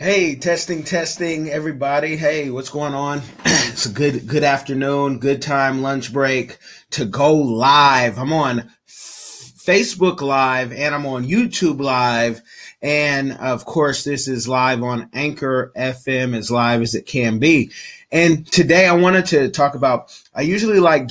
Hey, testing, everybody. Hey, what's going on? It's a good afternoon, good time, lunch break to go live. I'm on Facebook Live and I'm on YouTube Live. And of course, this is live on Anchor FM, as live as it can be. And today I wanted to talk about, I usually like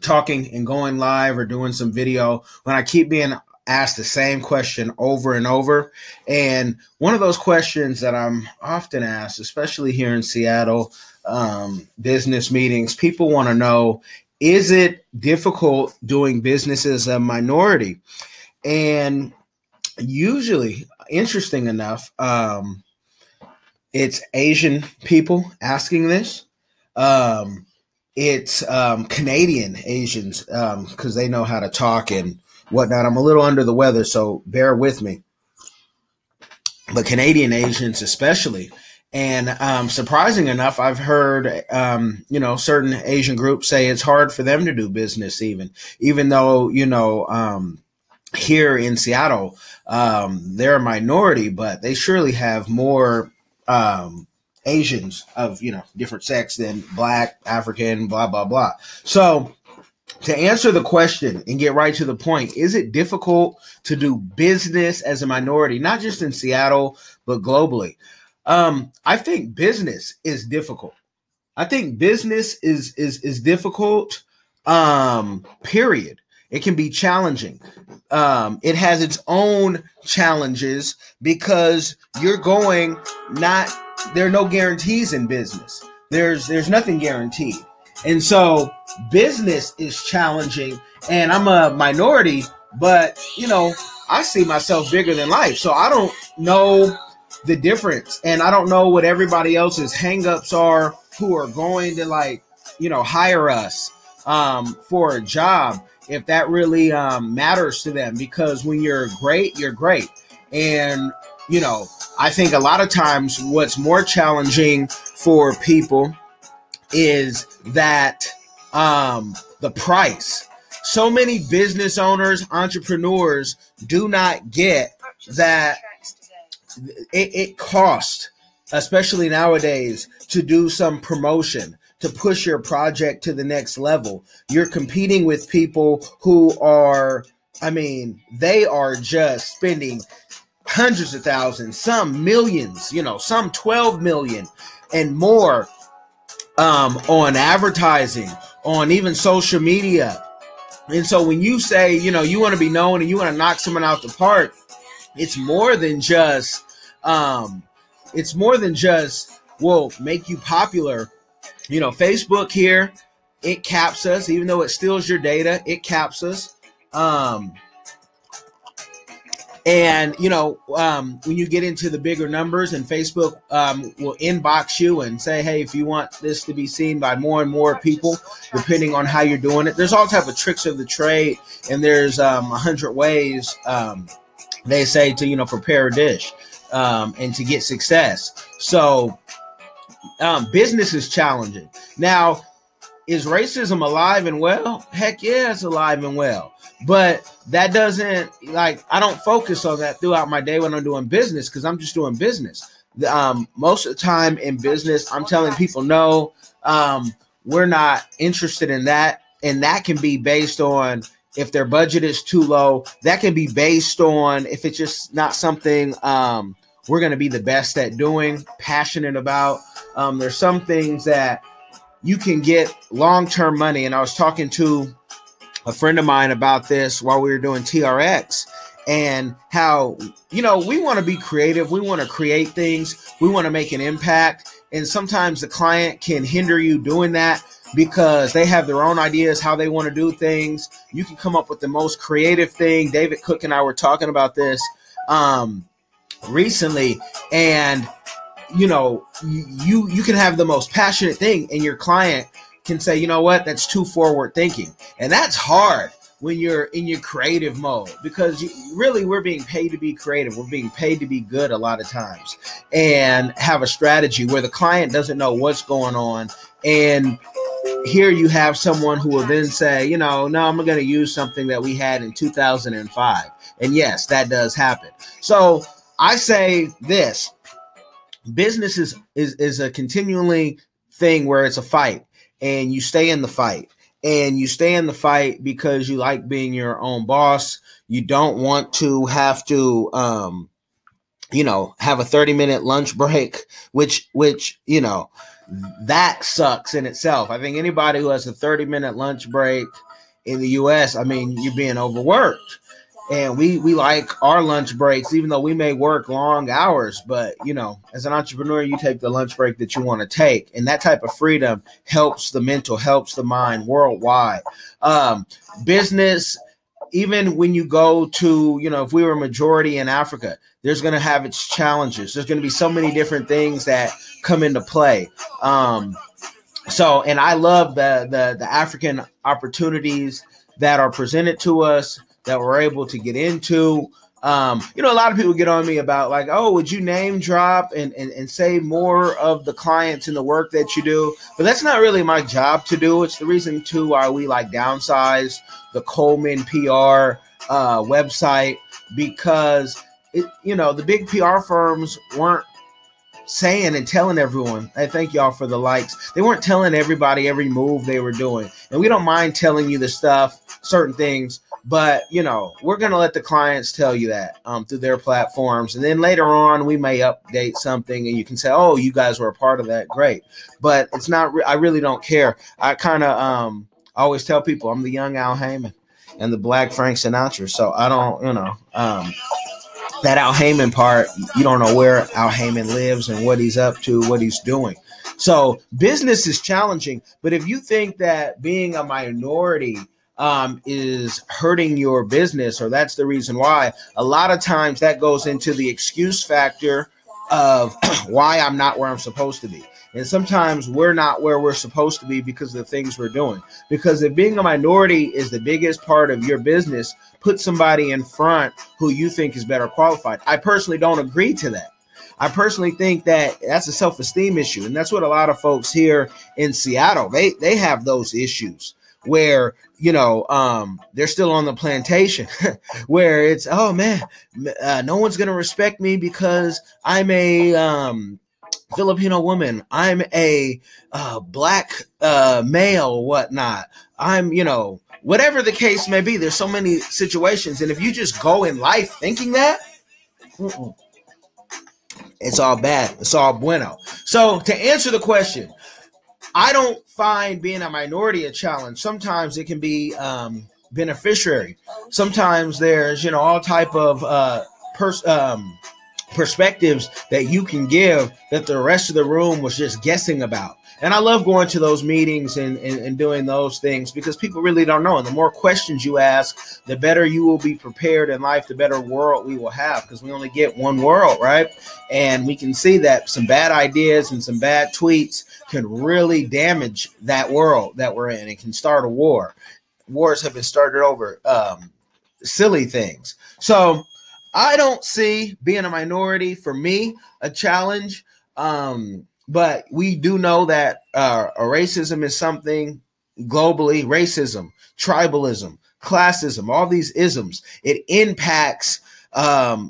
talking and going live or doing some video when I keep being ask the same question over and over. And one of those questions that I'm often asked, especially here in Seattle, business meetings, people want to know, is it difficult doing business as a minority? And usually, interesting enough, it's Asian people asking this. It's Canadian Asians, because they know how to talk and whatnot. I'm a little under the weather, so bear with me. But Canadian Asians especially. And surprising enough, I've heard, certain Asian groups say it's hard for them to do business even though, here in Seattle, they're a minority, but they surely have more Asians of, different sex than Black, African, blah, blah, blah. So to answer the question and get right to the point, is it difficult to do business as a minority, not just in Seattle, but globally? I think business is difficult. I think business is difficult, period. It can be challenging. It has its own challenges because you're going there are no guarantees in business. There's nothing guaranteed. And so business is challenging, and I'm a minority, but, I see myself bigger than life. So I don't know the difference, and I don't know what everybody else's hangups are who are going to hire us for a job, if that really matters to them, because when you're great, you're great. And, I think a lot of times what's more challenging for people is that the price. So many business owners, entrepreneurs do not get that it costs, especially nowadays, to do some promotion, to push your project to the next level. You're competing with people who are, they are just spending hundreds of thousands, some millions, some 12 million and more on advertising, on even social media. And so when you say, you want to be known and you want to knock someone out the park, it's more than just, we'll make you popular. Facebook here, it caps us, even though it steals your data, it caps us. And when you get into the bigger numbers, and Facebook will inbox you and say, hey, if you want this to be seen by more and more people, depending on how you're doing it, there's all type of tricks of the trade. And there's 100 ways, they say, to, prepare a dish and to get success. So business is challenging. Now, is racism alive and well? Heck yeah, it's alive and well. But that doesn't, I don't focus on that throughout my day when I'm doing business, because I'm just doing business. Most of the time in business, I'm telling people, no, we're not interested in that. And that can be based on if their budget is too low. That can be based on if it's just not something we're going to be the best at doing, passionate about. There's some things that you can get long-term money. And I was talking to a friend of mine about this while we were doing TRX, and how, we want to be creative. We want to create things. We want to make an impact. And sometimes the client can hinder you doing that because they have their own ideas, how they want to do things. You can come up with the most creative thing. David Cook and I were talking about this recently, and, you can have the most passionate thing, and your client can say, that's too forward thinking. And that's hard when you're in your creative mode, because we're being paid to be creative. We're being paid to be good a lot of times and have a strategy where the client doesn't know what's going on. And here you have someone who will then say, no, I'm going to use something that we had in 2005. And yes, that does happen. So I say this, business is a continually thing where it's a fight, and you stay in the fight. And you stay in the fight because you like being your own boss. You don't want to have to, have a 30-minute lunch break, which, you know, that sucks in itself. I think anybody who has a 30-minute lunch break in the U.S., I mean, you're being overworked. And we like our lunch breaks, even though we may work long hours. But, you know, as an entrepreneur, you take the lunch break that you want to take. And that type of freedom helps the mental, helps the mind worldwide. Business, even when you go to, you know, if we were a majority in Africa, there's going to have its challenges. There's going to be so many different things that come into play. So, and I love the African opportunities that are presented to us, that we're able to get into. A lot of people get on me about like, oh, would you name drop and say more of the clients and the work that you do? But that's not really my job to do. It's the reason too why we like downsize the Coleman PR website, because the big PR firms weren't saying and telling everyone, I thank y'all for the likes. They weren't telling everybody every move they were doing. And we don't mind telling you the stuff, certain things, but, we're going to let the clients tell you that through their platforms. And then later on, we may update something and you can say, oh, you guys were a part of that. Great. But it's not, I really don't care. I kind of always tell people I'm the young Al Haymon and the black Frank Sinatra. So I don't, that Al Haymon part, you don't know where Al Haymon lives and what he's up to, what he's doing. So business is challenging. But if you think that being a minority is hurting your business, or that's the reason why, a lot of times that goes into the excuse factor of why I'm not where I'm supposed to be. And sometimes we're not where we're supposed to be because of the things we're doing. Because if being a minority is the biggest part of your business, put somebody in front who you think is better qualified. I personally don't agree to that. I personally think that that's a self-esteem issue. And that's what a lot of folks here in Seattle, they have those issues where, they're still on the plantation where it's, oh, man, no one's going to respect me because I'm a Filipino woman. I'm a black male, whatnot. I'm, whatever the case may be. There's so many situations. And if you just go in life thinking that, it's all bad. It's all bueno. So to answer the question, I don't find being a minority a challenge. Sometimes it can be beneficiary. Sometimes there's, all type of perspectives that you can give that the rest of the room was just guessing about. And I love going to those meetings and doing those things because people really don't know. And the more questions you ask, the better you will be prepared in life, the better world we will have, because we only get one world, right? And we can see that some bad ideas and some bad tweets can really damage that world that we're in. It can start a war. Wars have been started over silly things. So I don't see being a minority, for me, a challenge. But we do know that racism is something globally. Racism, tribalism, classism, all these isms, it impacts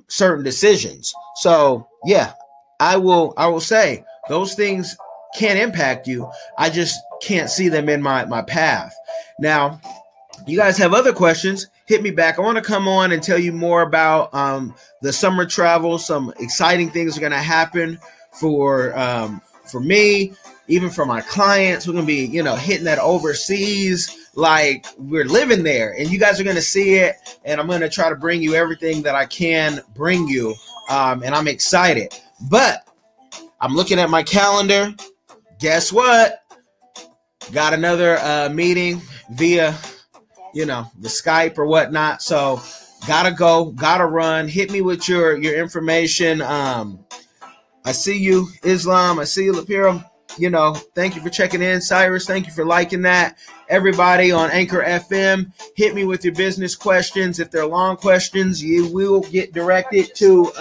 certain decisions. So, yeah, I will say those things can impact you. I just can't see them in my path. Now, you guys have other questions, hit me back. I want to come on and tell you more about the summer travel. Some exciting things are going to happen for me, even for my clients. We're going to be, hitting that overseas like we're living there. And you guys are going to see it. And I'm going to try to bring you everything that I can bring you. And I'm excited. But I'm looking at my calendar. Guess what? Got another meeting via, the Skype or whatnot. So gotta go, gotta run. Hit me with your information. I see you, Islam. I see you, Lapira. Thank you for checking in, Cyrus. Thank you for liking that. Everybody on Anchor FM, hit me with your business questions. If they're long questions, you will get directed to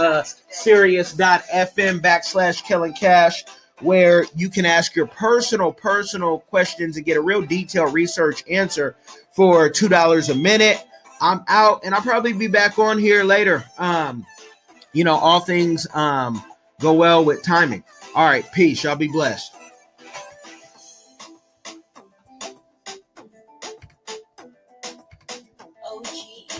Sirius.FM/Kellen Cash, where you can ask your personal questions and get a real detailed research answer for $2 a minute. I'm out, and I'll probably be back on here later. All things Go well with timing. All right, peace. Y'all be blessed.